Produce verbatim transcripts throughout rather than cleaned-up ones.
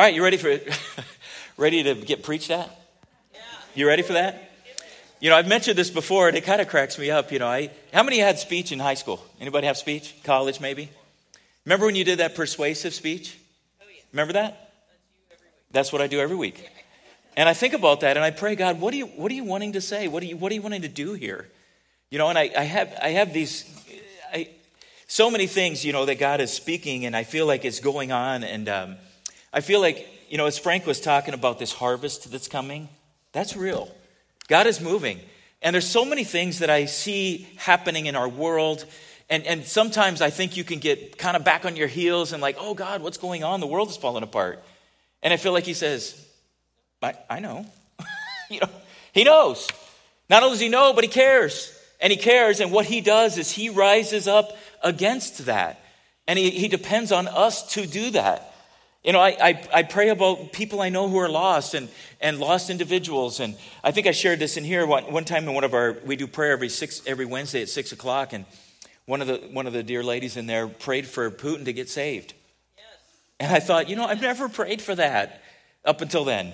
All right, you ready for ready to get preached at? You ready for that? You know, I've mentioned this before, and it kind of cracks me up. You know, I how many had speech in high school? Anybody have speech? College, maybe? Remember when you did that persuasive speech? Remember that? That's what I do every week. And I think about that, and I pray, God, what are you what are you wanting to say? What are you what are you wanting to do here? You know, and I, I have I have these I, so many things, you know, that God is speaking, and I feel like it's going on, and um, I feel like, you know, as Frank was talking about this harvest that's coming, that's real. God is moving, and there's so many things that I see happening in our world, and and sometimes I think you can get kind of back on your heels and like, oh God, what's going on? The world is falling apart, and I feel like He says, I, I know. You know, He knows. Not only does He know, but He cares. And He cares, and what He does is He rises up against that. And He, he depends on us to do that. You know, I, I, I pray about people I know who are lost and, and lost individuals. And I think I shared this in here one, one time in one of our, we do prayer every six every Wednesday at six o'clock, and one of the one of the dear ladies in there prayed for Putin to get saved. Yes. And I thought, you know, I've never prayed for that up until then.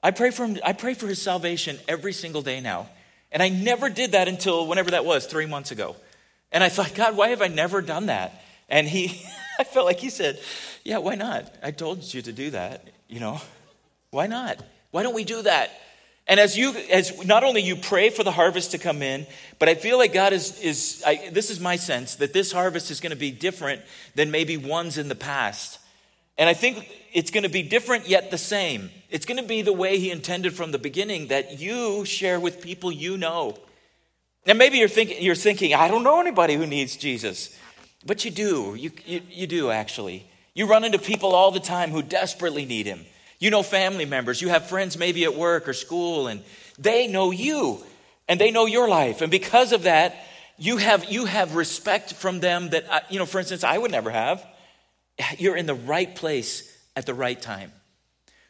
I pray for him. I pray for his salvation every single day now. And I never did that until whenever that was, three months ago. And I thought, God, why have I never done that? And he, I felt like He said, yeah, why not? I told you to do that, you know. Why not? Why don't we do that? And as you, as not only you pray for the harvest to come in, but I feel like God is, is I, this is my sense, that this harvest is going to be different than maybe ones in the past. And I think it's going to be different yet the same. It's going to be the way He intended from the beginning, that you share with people you know. And maybe you're thinking, you're thinking, I don't know anybody who needs Jesus. But you do. You, you, you do, actually. You run into people all the time who desperately need Him. You know family members. You have friends maybe at work or school, and they know you, and they know your life. And because of that, you have, you have respect from them that, you know, for instance, I would never have. You're in the right place at the right time.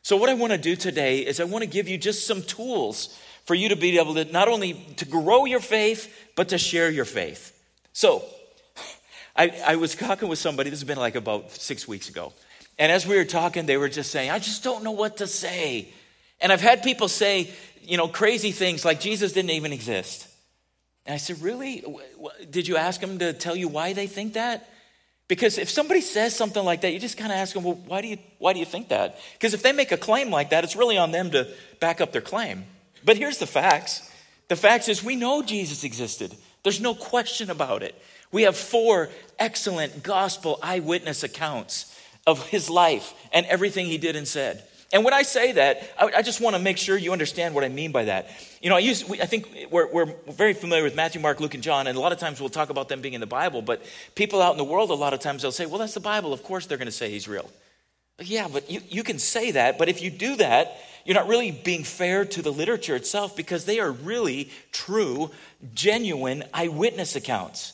So what I want to do today is I want to give you just some tools for you to be able to not only to grow your faith, but to share your faith. So I, I was talking with somebody, this has been like about six weeks ago. And as we were talking, they were just saying, I just don't know what to say. And I've had people say, you know, crazy things like Jesus didn't even exist. And I said, really? Did you ask them to tell you why they think that? Because if somebody says something like that, you just kind of ask them, well, why do you why do you think that? Because if they make a claim like that, it's really on them to back up their claim. But here's the facts. The facts is we know Jesus existed. There's no question about it. We have four excellent gospel eyewitness accounts of His life and everything He did and said. And when I say that, I, I just want to make sure you understand what I mean by that. You know, I use, I think we're, we're very familiar with Matthew, Mark, Luke, and John, and a lot of times we'll talk about them being in the Bible, but people out in the world, a lot of times they'll say, well, that's the Bible. Of course they're going to say He's real. But yeah, but you, you can say that, but if you do that, you're not really being fair to the literature itself, because they are really true, genuine eyewitness accounts.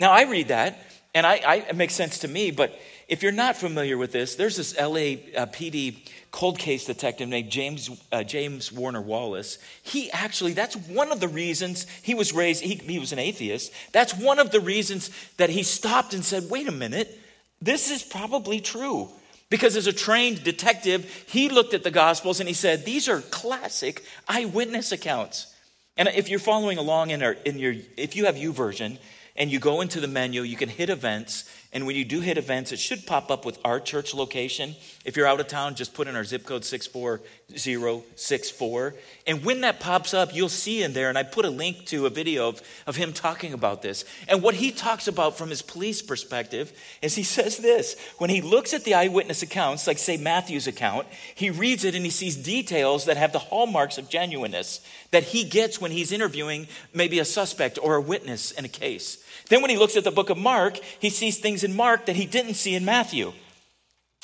Now, I read that, and I, I it makes sense to me, but if you're not familiar with this, there's this L A P D cold case detective named James uh, James Warner Wallace. He actually, that's one of the reasons he was raised, he, he was an atheist. That's one of the reasons that he stopped and said, wait a minute, this is probably true. Because as a trained detective, he looked at the Gospels and he said, these are classic eyewitness accounts. And if you're following along in, our, in your, if you have YouVersion, and you go into the menu, you can hit events. And when you do hit events, it should pop up with our church location. If you're out of town, just put in our zip code six four zero six four. And when that pops up, you'll see in there, and I put a link to a video of, of him talking about this. And what he talks about from his police perspective is he says this. When he looks at the eyewitness accounts, like say Matthew's account, he reads it and he sees details that have the hallmarks of genuineness that he gets when he's interviewing maybe a suspect or a witness in a case. Then when he looks at the book of Mark, he sees things in Mark that he didn't see in Matthew.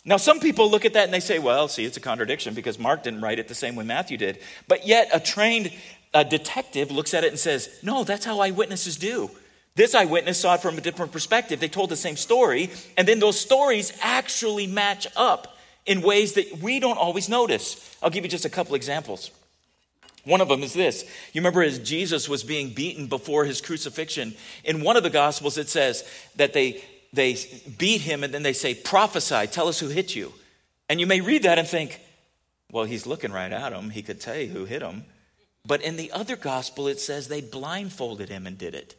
Now, some people look at that and they say, well, see, it's a contradiction because Mark didn't write it the same way Matthew did. But yet a trained uh, detective looks at it and says, no, that's how eyewitnesses do. This eyewitness saw it from a different perspective. They told the same story, and then those stories actually match up in ways that we don't always notice. I'll give you just a couple examples. One of them is this. You remember as Jesus was being beaten before His crucifixion, in one of the Gospels it says that they, they beat Him and then they say, prophesy, tell us who hit you. And you may read that and think, well, he's looking right at him. He could tell you who hit him. But in the other gospel, it says they blindfolded him and did it.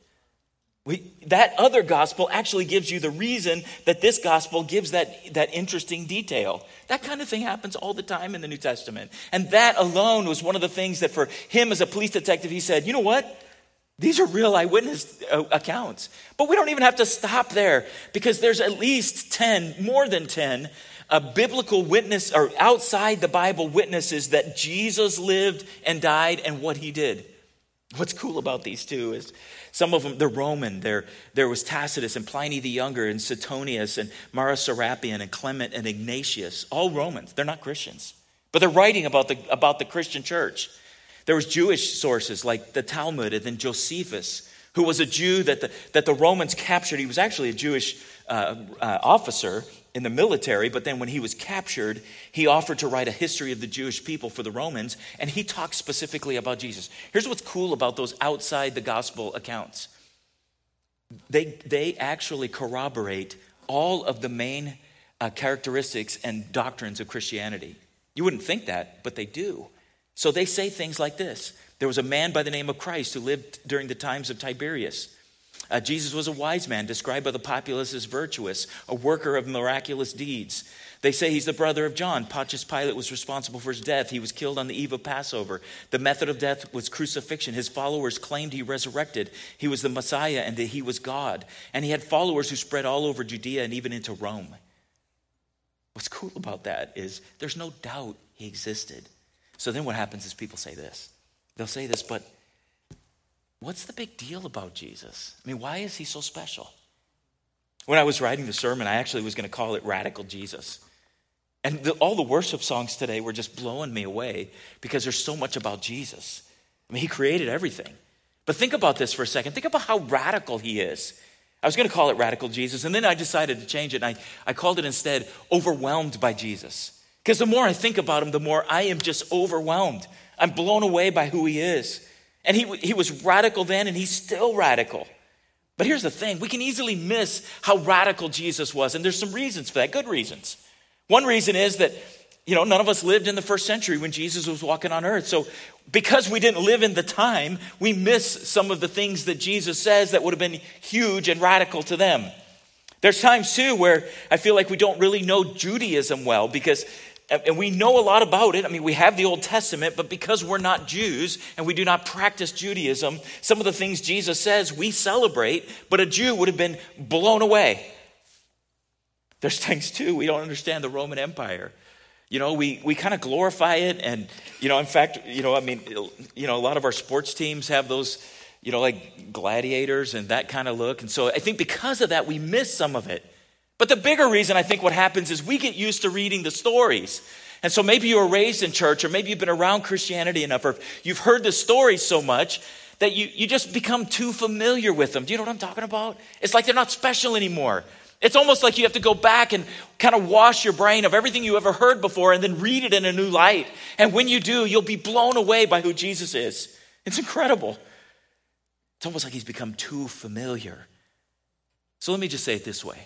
We, that other gospel actually gives you the reason that this gospel gives that, that interesting detail. That kind of thing happens all the time in the New Testament. And that alone was one of the things that for him as a police detective, he said, you know what? These are real eyewitness accounts. But we don't even have to stop there because there's at least ten, more than ten, a biblical witness or outside the Bible witnesses that Jesus lived and died and what he did. What's cool about these two is some of them, they're Roman. There, there was Tacitus and Pliny the Younger and Suetonius and Mara Serapion and Clement and Ignatius, all Romans. They're not Christians, but they're writing about the, about the Christian church. There was Jewish sources like the Talmud and then Josephus, who was a Jew that the, that the Romans captured. He was actually a Jewish uh, uh, officer in the military, but then when he was captured, he offered to write a history of the Jewish people for the Romans, and he talked specifically about Jesus. Here's what's cool about those outside the gospel accounts. They, they actually corroborate all of the main uh, characteristics and doctrines of Christianity. You wouldn't think that, but they do. So they say things like this. There was a man by the name of Christ who lived during the times of Tiberius. Uh, Jesus was a wise man, described by the populace as virtuous, a worker of miraculous deeds. They say he's the brother of John. Pontius Pilate was responsible for his death. He was killed on the eve of Passover. The method of death was crucifixion. His followers claimed he resurrected. He was the Messiah and that he was God. And he had followers who spread all over Judea and even into Rome. What's cool about that is there's no doubt he existed. So then what happens is people say this. They'll say this, but what's the big deal about Jesus? I mean, why is he so special? When I was writing the sermon, I actually was going to call it Radical Jesus. And the, all the worship songs today were just blowing me away because there's so much about Jesus. I mean, he created everything. But think about this for a second. Think about how radical he is. I was going to call it Radical Jesus, and then I decided to change it, and I, I called it instead Overwhelmed by Jesus. Because the more I think about him, the more I am just overwhelmed. I'm blown away by who he is. And he he was radical then, and he's still radical. But here's the thing. We can easily miss how radical Jesus was. And there's some reasons for that, good reasons. One reason is that, you know, none of us lived in the first century when Jesus was walking on earth. So because we didn't live in the time, we miss some of the things that Jesus says that would have been huge and radical to them. There's times, too, where I feel like we don't really know Judaism well because... And we know a lot about it. I mean, we have the Old Testament, but because we're not Jews and we do not practice Judaism, some of the things Jesus says we celebrate, but a Jew would have been blown away. There's things, too. We don't understand the Roman Empire. You know, we, we kind of glorify it. And, you know, in fact, you know, I mean, you know, a lot of our sports teams have those, you know, like gladiators and that kind of look. And so I think because of that, we miss some of it. But the bigger reason I think what happens is we get used to reading the stories. And so maybe you were raised in church or maybe you've been around Christianity enough or you've heard the stories so much that you, you just become too familiar with them. Do you know what I'm talking about? It's like they're not special anymore. It's almost like you have to go back and kind of wash your brain of everything you ever heard before and then read it in a new light. And when you do, you'll be blown away by who Jesus is. It's incredible. It's almost like he's become too familiar. So let me just say it this way.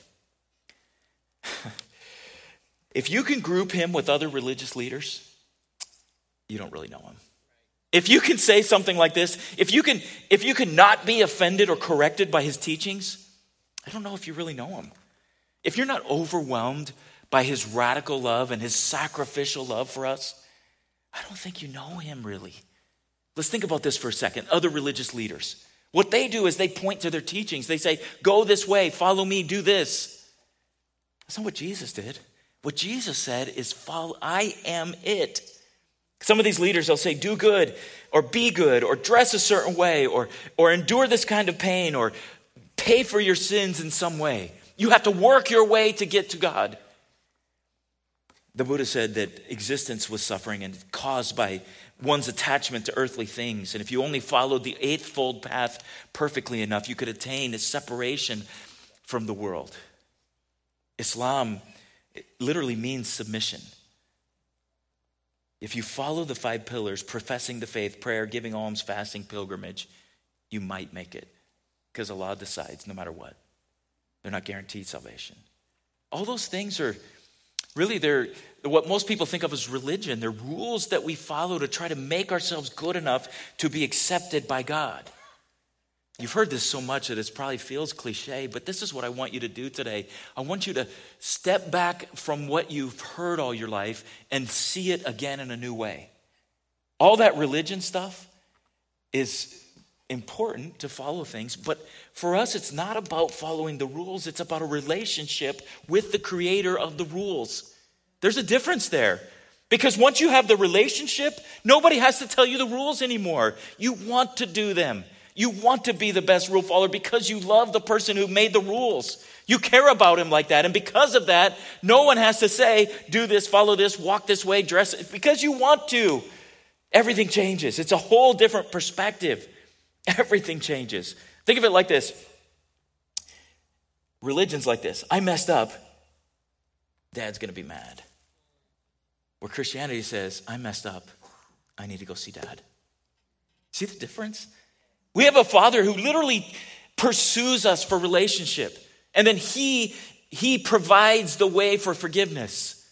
If you can group him with other religious leaders, you don't really know him. If you can say something like this, if you can, if you can not be offended or corrected by his teachings, I don't know if you really know him. If you're not overwhelmed by his radical love and his sacrificial love for us, I don't think you know him really. Let's think about this for a second. Other religious leaders, what they do is they point to their teachings. They say, go this way, follow me, do this. That's not what Jesus did. What Jesus said is, "Follow, I am it." Some of these leaders, they'll say, do good or be good or dress a certain way or, or endure this kind of pain or pay for your sins in some way. You have to work your way to get to God. The Buddha said that existence was suffering and caused by one's attachment to earthly things. And if you only followed the eightfold path perfectly enough, you could attain a separation from the world. Islam literally means submission. If you follow the five pillars, professing the faith, prayer, giving alms, fasting, pilgrimage, you might make it because Allah decides no matter what. They're not guaranteed salvation. All those things are Really, they're what most people think of as religion. They're rules that we follow to try to make ourselves good enough to be accepted by God. You've heard this so much that it probably feels cliche, but this is what I want you to do today. I want you to step back from what you've heard all your life and see it again in a new way. All that religion stuff is important to follow things, but for us, it's not about following the rules. It's about a relationship with the creator of the rules. There's a difference there. Because once you have the relationship, nobody has to tell you the rules anymore. You want to do them. You want to be the best rule follower because you love the person who made the rules. You care about him like that. And because of that, no one has to say, do this, follow this, walk this way, dress. Because you want to. Everything changes. It's a whole different perspective. Everything changes. Think of it like this. Religion's like this. I messed up. Dad's going to be mad. Where Christianity says, I messed up. I need to go see Dad. See the difference? We have a father who literally pursues us for relationship. And then he, he provides the way for forgiveness.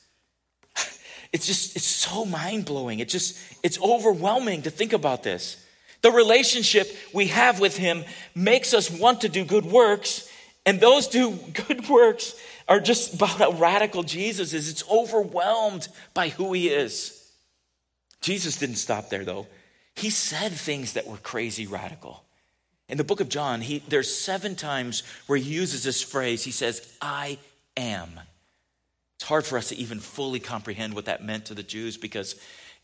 It's just, it's so mind-blowing. It just, it's overwhelming to think about this. The relationship we have with him makes us want to do good works. And those do good works are just about how radical Jesus is. It's overwhelmed by who he is. Jesus didn't stop there, though. He said things that were crazy radical. In the book of John, he, there's seven times where he uses this phrase. He says, I am. It's hard for us to even fully comprehend what that meant to the Jews, because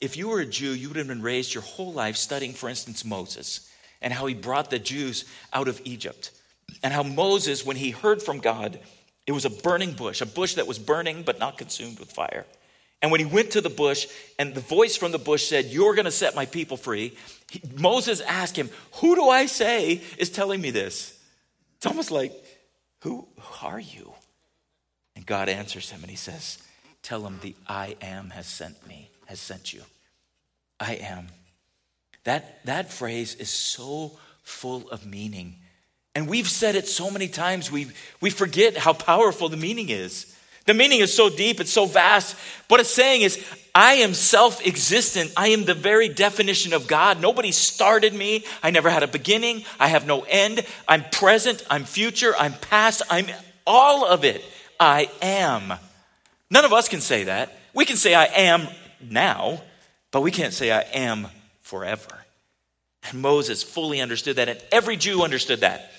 if you were a Jew, you would have been raised your whole life studying, for instance, Moses and how he brought the Jews out of Egypt, and how Moses, when he heard from God, it was a burning bush, a bush that was burning but not consumed with fire. And when he went to the bush and the voice from the bush said, you're going to set my people free, he, Moses asked him, who do I say is telling me this? It's almost like, who, who are you? And God answers him and he says, tell him the I am has sent me, has sent you. I am. That, that phrase is so full of meaning. And we've said it so many times, we, we forget how powerful the meaning is. The meaning is so deep, it's so vast. What it's saying is, I am self-existent. I am the very definition of God. Nobody started me. I never had a beginning. I have no end. I'm present. I'm future. I'm past. I'm all of it. I am. None of us can say that. We can say I am now, but we can't say I am forever. And Moses fully understood that, and every Jew understood that.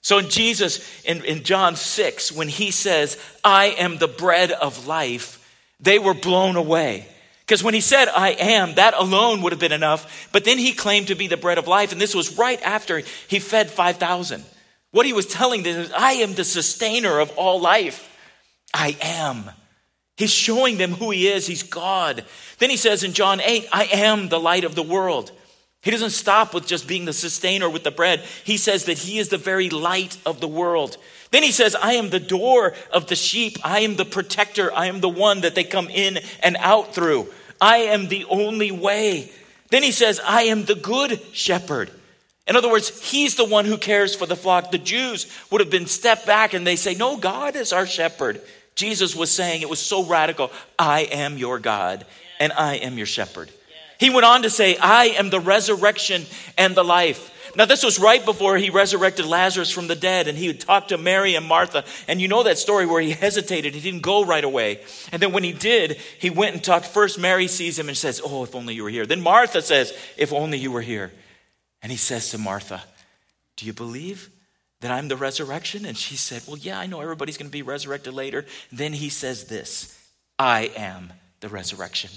So in Jesus, in, in John six, when he says, I am the bread of life, they were blown away. Because when he said, I am, that alone would have been enough. But then he claimed to be the bread of life. And this was right after he fed five thousand. What he was telling them is, I am the sustainer of all life. I am. He's showing them who he is. He's God. Then he says in John eight, I am the light of the world. He doesn't stop with just being the sustainer with the bread. He says that he is the very light of the world. Then he says, I am the door of the sheep. I am the protector. I am the one that they come in and out through. I am the only way. Then he says, I am the good shepherd. In other words, he's the one who cares for the flock. The Jews would have been stepped back and they say, no, God is our shepherd. Jesus was saying, it was so radical. I am your God and I am your shepherd. He went on to say, I am the resurrection and the life. Now, this was right before he resurrected Lazarus from the dead, and he had talked to Mary and Martha. And you know that story where he hesitated. He didn't go right away. And then when he did, he went and talked. First, Mary sees him and says, oh, if only you were here. Then Martha says, if only you were here. And he says to Martha, do you believe that I'm the resurrection? And she said, well, yeah, I know everybody's going to be resurrected later. Then he says this, I am the resurrection.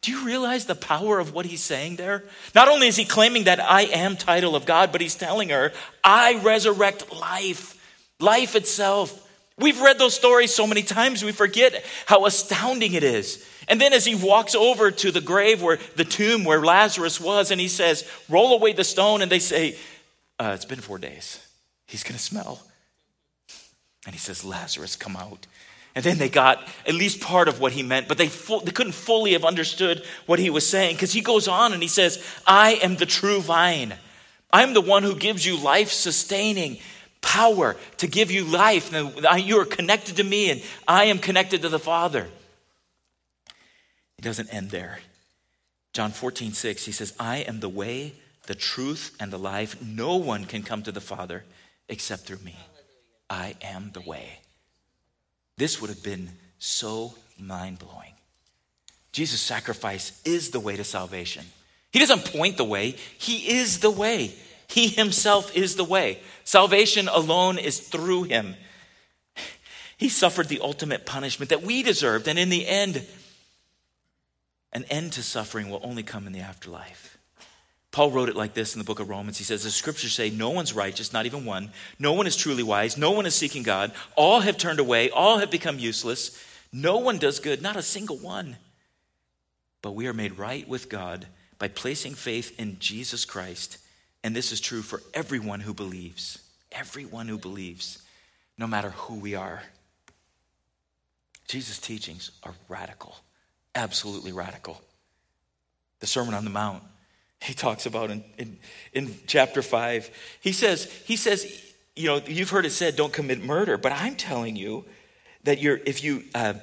Do you realize the power of what he's saying there? Not only is he claiming that I am title of God, but he's telling her, I resurrect life, life itself. We've read those stories so many times, we forget how astounding it is. And then as he walks over to the grave where the tomb where Lazarus was, and he says, roll away the stone. And they say, uh, it's been four days. He's going to smell. And he says, Lazarus, come out. And then they got at least part of what he meant, but they fu- they couldn't fully have understood what he was saying, because he goes on and he says, I am the true vine. I'm the one who gives you life sustaining, power to give you life. You are connected to me and I am connected to the Father. It doesn't end there. John fourteen six, he says, I am the way, the truth, and the life. No one can come to the Father except through me. I am the way. This would have been so mind-blowing. Jesus' sacrifice is the way to salvation. He doesn't point the way. He is the way. He himself is the way. Salvation alone is through him. He suffered the ultimate punishment that we deserved. And in the end, an end to suffering will only come in the afterlife. Paul wrote it like this in the book of Romans. He says, the scriptures say no one's righteous, not even one. No one is truly wise. No one is seeking God. All have turned away. All have become useless. No one does good, not a single one. But we are made right with God by placing faith in Jesus Christ. And this is true for everyone who believes. Everyone who believes, no matter who we are. Jesus' teachings are radical. Absolutely radical. The Sermon on the Mount, he talks about in, in, in chapter five. He says, he says, you know, you've heard it said, don't commit murder. But I'm telling you that you're, if you, uh,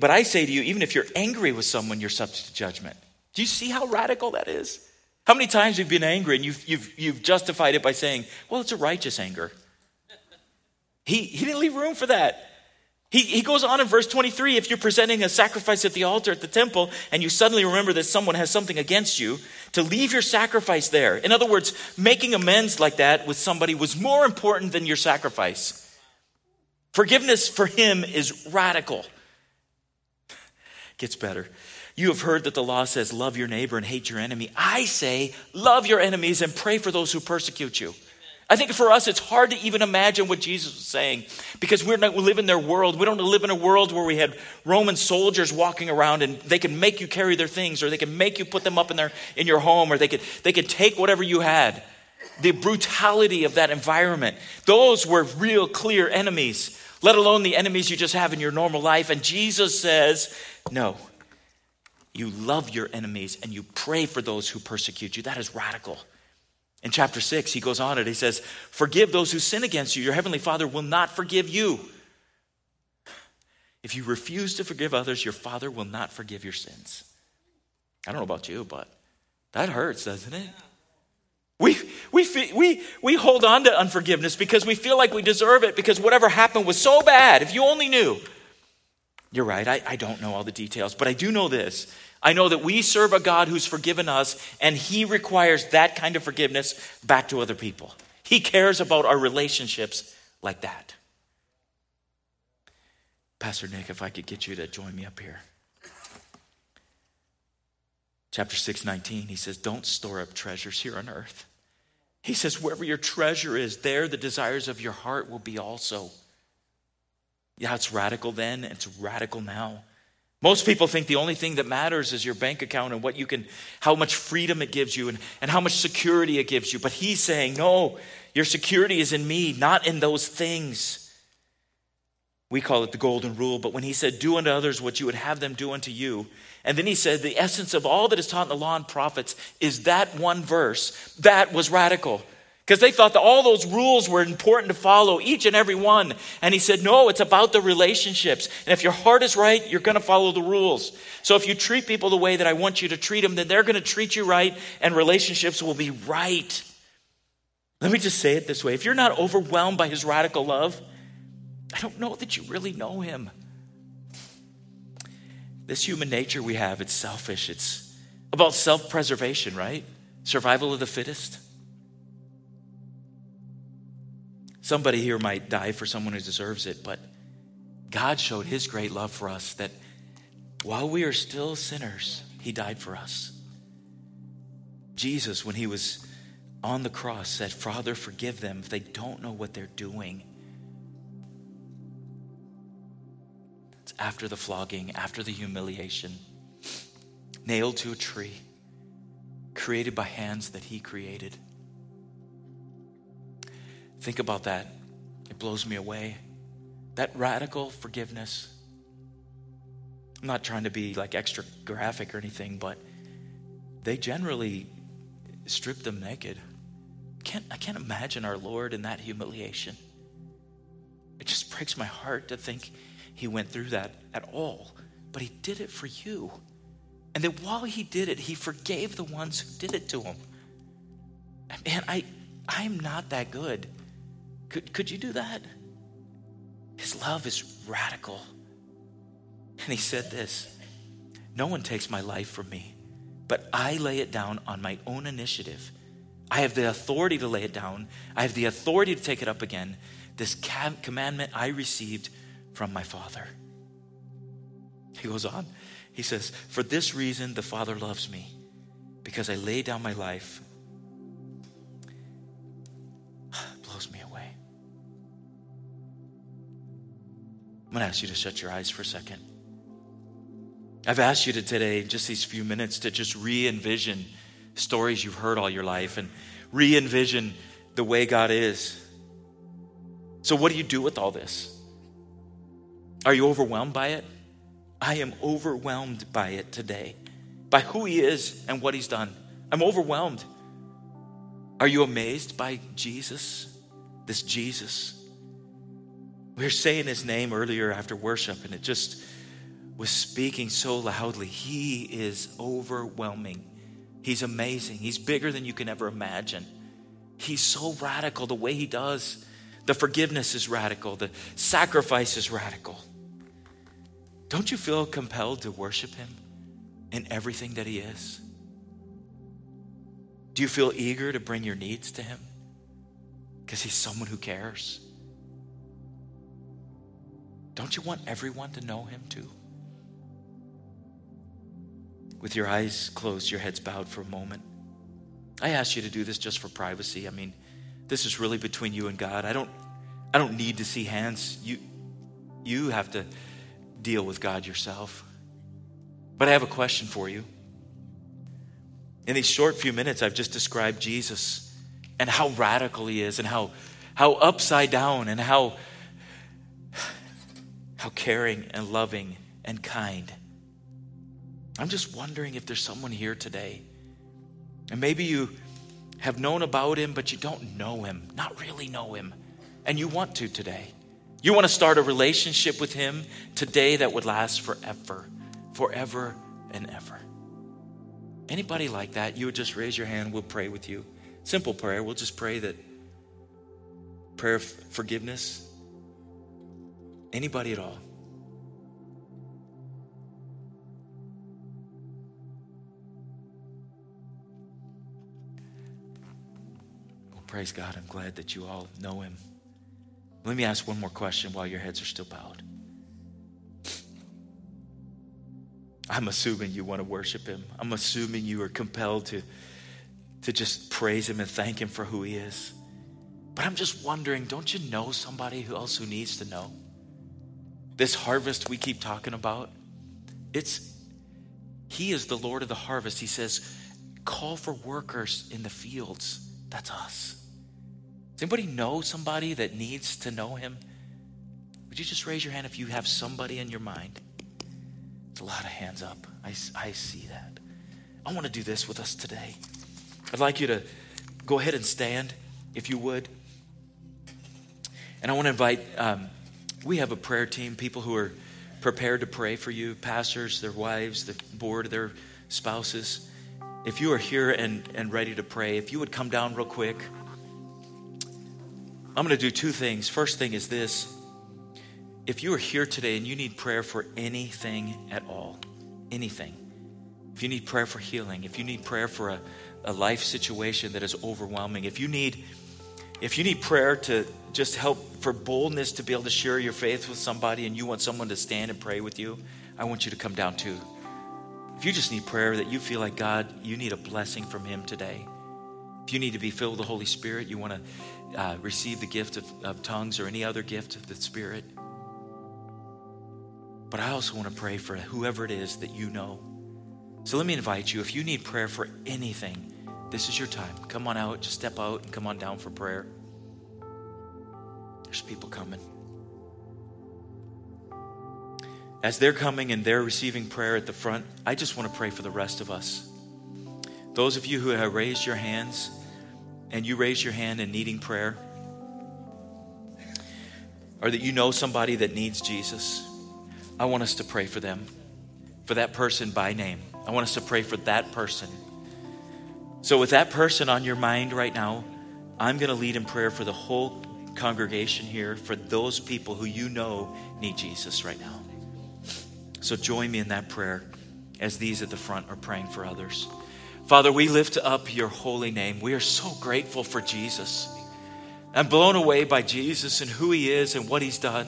but I say to you, even if you're angry with someone, you're subject to judgment. Do you see how radical that is? How many times have you been angry and you've, you've, you've justified it by saying, well, it's a righteous anger. He, he didn't leave room for that. He, he goes on in verse twenty-three, if you're presenting a sacrifice at the altar at the temple and you suddenly remember that someone has something against you, to leave your sacrifice there. In other words, making amends like that with somebody was more important than your sacrifice. Forgiveness for him is radical. Gets better. You have heard that the law says, love your neighbor and hate your enemy. I say, love your enemies and pray for those who persecute you. I think for us, it's hard to even imagine what Jesus was saying because we're not, we live in their world. We don't live in a world where we had Roman soldiers walking around and they can make you carry their things or they can make you put them up in their in your home or they could they could take whatever you had. The brutality of that environment. Those were real clear enemies, let alone the enemies you just have in your normal life. And Jesus says, no, you love your enemies and you pray for those who persecute you. That is radical. In chapter six, he goes on and he says, forgive those who sin against you. Your heavenly Father will not forgive you. If you refuse to forgive others, your Father will not forgive your sins. I don't know about you, but that hurts, doesn't it? We we we we hold on to unforgiveness because we feel like we deserve it because whatever happened was so bad. If you only knew. You're right, I, I don't know all the details, but I do know this. I know that we serve a God who's forgiven us, and he requires that kind of forgiveness back to other people. He cares about our relationships like that. Pastor Nick, if I could get you to join me up here. Chapter six nineteen, he says, don't store up treasures here on earth. He says, wherever your treasure is, there the desires of your heart will be also. Yeah, it's radical then, it's radical now. Most people think the only thing that matters is your bank account and what you can, how much freedom it gives you and, and how much security it gives you. But he's saying, no, your security is in me, not in those things. We call it the golden rule. But when he said, do unto others what you would have them do unto you. And then he said, the essence of all that is taught in the law and prophets is that one verse. That was radical. Because they thought that all those rules were important to follow, each and every one. And he said, no, it's about the relationships. And if your heart is right, you're going to follow the rules. So if you treat people the way that I want you to treat them, then they're going to treat you right and relationships will be right. Let me just say it this way. If you're not overwhelmed by his radical love, I don't know that you really know him. This human nature we have, it's selfish. It's about self-preservation, right? Survival of the fittest. Somebody here might die for someone who deserves it, but God showed his great love for us that while we are still sinners, he died for us. Jesus, when he was on the cross, said, Father, forgive them if they don't know what they're doing. It's after the flogging, after the humiliation, nailed to a tree, created by hands that he created. Think about that. It blows me away. That radical forgiveness. I'm not trying to be like extra graphic or anything, but they generally strip them naked. Can't, I can't imagine our Lord in that humiliation. It just breaks my heart to think he went through that at all, but he did it for you. And that while he did it, he forgave the ones who did it to him. Man, I, I'm not that good. Could, could you do that? His love is radical. And he said this, "No one takes my life from me, but I lay it down on my own initiative. I have the authority to lay it down. I have the authority to take it up again. This commandment I received from my Father." He goes on. He says, "For this reason, the Father loves me, because I lay down my life." It blows me away. I'm going to ask you to shut your eyes for a second. I've asked you to today, just these few minutes, to just re-envision stories you've heard all your life and re-envision the way God is. So what do you do with all this? Are you overwhelmed by it? I am overwhelmed by it today, by who he is and what he's done. I'm overwhelmed. Are you amazed by Jesus, this Jesus? We were saying his name earlier after worship, and it just was speaking so loudly. He is overwhelming. He's amazing. He's bigger than you can ever imagine. He's so radical the way he does. The forgiveness is radical. The sacrifice is radical. Don't you feel compelled to worship him in everything that he is? Do you feel eager to bring your needs to him? Because he's someone who cares. Don't you want everyone to know him too? With your eyes closed, your heads bowed for a moment. I ask you to do this just for privacy. I mean, this is really between you and God. I don't, I don't need to see hands. You, you have to deal with God yourself. But I have a question for you. In these short few minutes, I've just described Jesus and how radical he is and how, how upside down and how, how caring and loving and kind. I'm just wondering if there's someone here today, and maybe you have known about him, but you don't know him, not really know him, and you want to today. You want to start a relationship with him today that would last forever, forever and ever. Anybody like that, you would just raise your hand, we'll pray with you. Simple prayer, we'll just pray that prayer of forgiveness. Anybody at all? Praise God, I'm glad that you all know him. Let me ask one more question while your heads are still bowed. I'm assuming you want to worship him. I'm assuming you are compelled to, to just praise him and thank him for who he is. But I'm just wondering, don't you know somebody else who needs to know? This harvest we keep talking about, it's, he is the Lord of the harvest. He says, call for workers in the fields. That's us. Does anybody know somebody that needs to know him? Would you just raise your hand if you have somebody in your mind? It's a lot of hands up. I, I see that. I want to do this with us today. I'd like you to go ahead and stand, if you would. And I want to invite, um, we have a prayer team, people who are prepared to pray for you, pastors, their wives, the board, their spouses. If you are here and, and ready to pray, if you would come down real quick. I'm going to do two things. First thing is this. If you are here today and you need prayer for anything at all, anything, if you need prayer for healing, if you need prayer for a, a life situation that is overwhelming, if you need, if you need prayer to just help for boldness to be able to share your faith with somebody and you want someone to stand and pray with you, I want you to come down too. If you just need prayer that you feel like God, you need a blessing from him today. If you need to be filled with the Holy Spirit, you want to uh, receive the gift of, of tongues or any other gift of the Spirit. But I also want to pray for whoever it is that you know. So let me invite you, if you need prayer for anything, this is your time. Come on out, just step out and come on down for prayer. There's people coming. As they're coming and they're receiving prayer at the front, I just want to pray for the rest of us. Those of you who have raised your hands and you raised your hand in needing prayer, or that you know somebody that needs Jesus, I want us to pray for them, for that person by name. I want us to pray for that person. So with that person on your mind right now, I'm going to lead in prayer for the whole congregation here, for those people who you know need Jesus right now. So join me in that prayer as these at the front are praying for others. Father, we lift up your holy name. We are so grateful for Jesus. I'm blown away by Jesus and who he is and what he's done.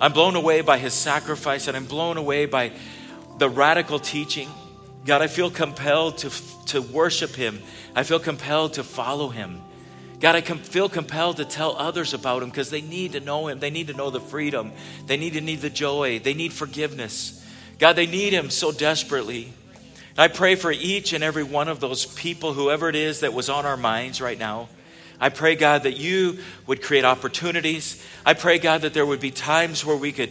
I'm blown away by his sacrifice, and I'm blown away by the radical teaching. God, I feel compelled to, to worship him. I feel compelled to follow him. God, I com- feel compelled to tell others about him because they need to know him. They need to know the freedom. They need to need the joy. They need forgiveness. God, they need him so desperately. And I pray for each and every one of those people, whoever it is that was on our minds right now. I pray, God, that you would create opportunities. I pray, God, that there would be times where we could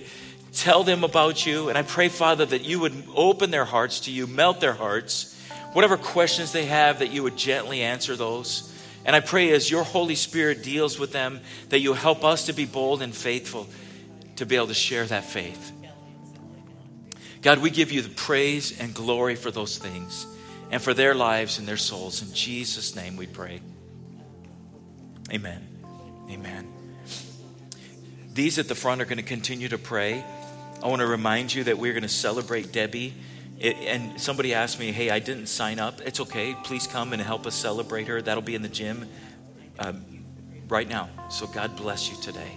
tell them about you. And I pray, Father, that you would open their hearts to you, melt their hearts. Whatever questions they have, that you would gently answer those. And I pray as your Holy Spirit deals with them, that you help us to be bold and faithful to be able to share that faith. God, we give you the praise and glory for those things and for their lives and their souls. In Jesus' name we pray. Amen. Amen. These at the front are going to continue to pray. I want to remind you that we're going to celebrate Debbie. It, and somebody asked me, hey, I didn't sign up. It's okay. Please come and help us celebrate her. That'll be in the gym um, right now. So God bless you today.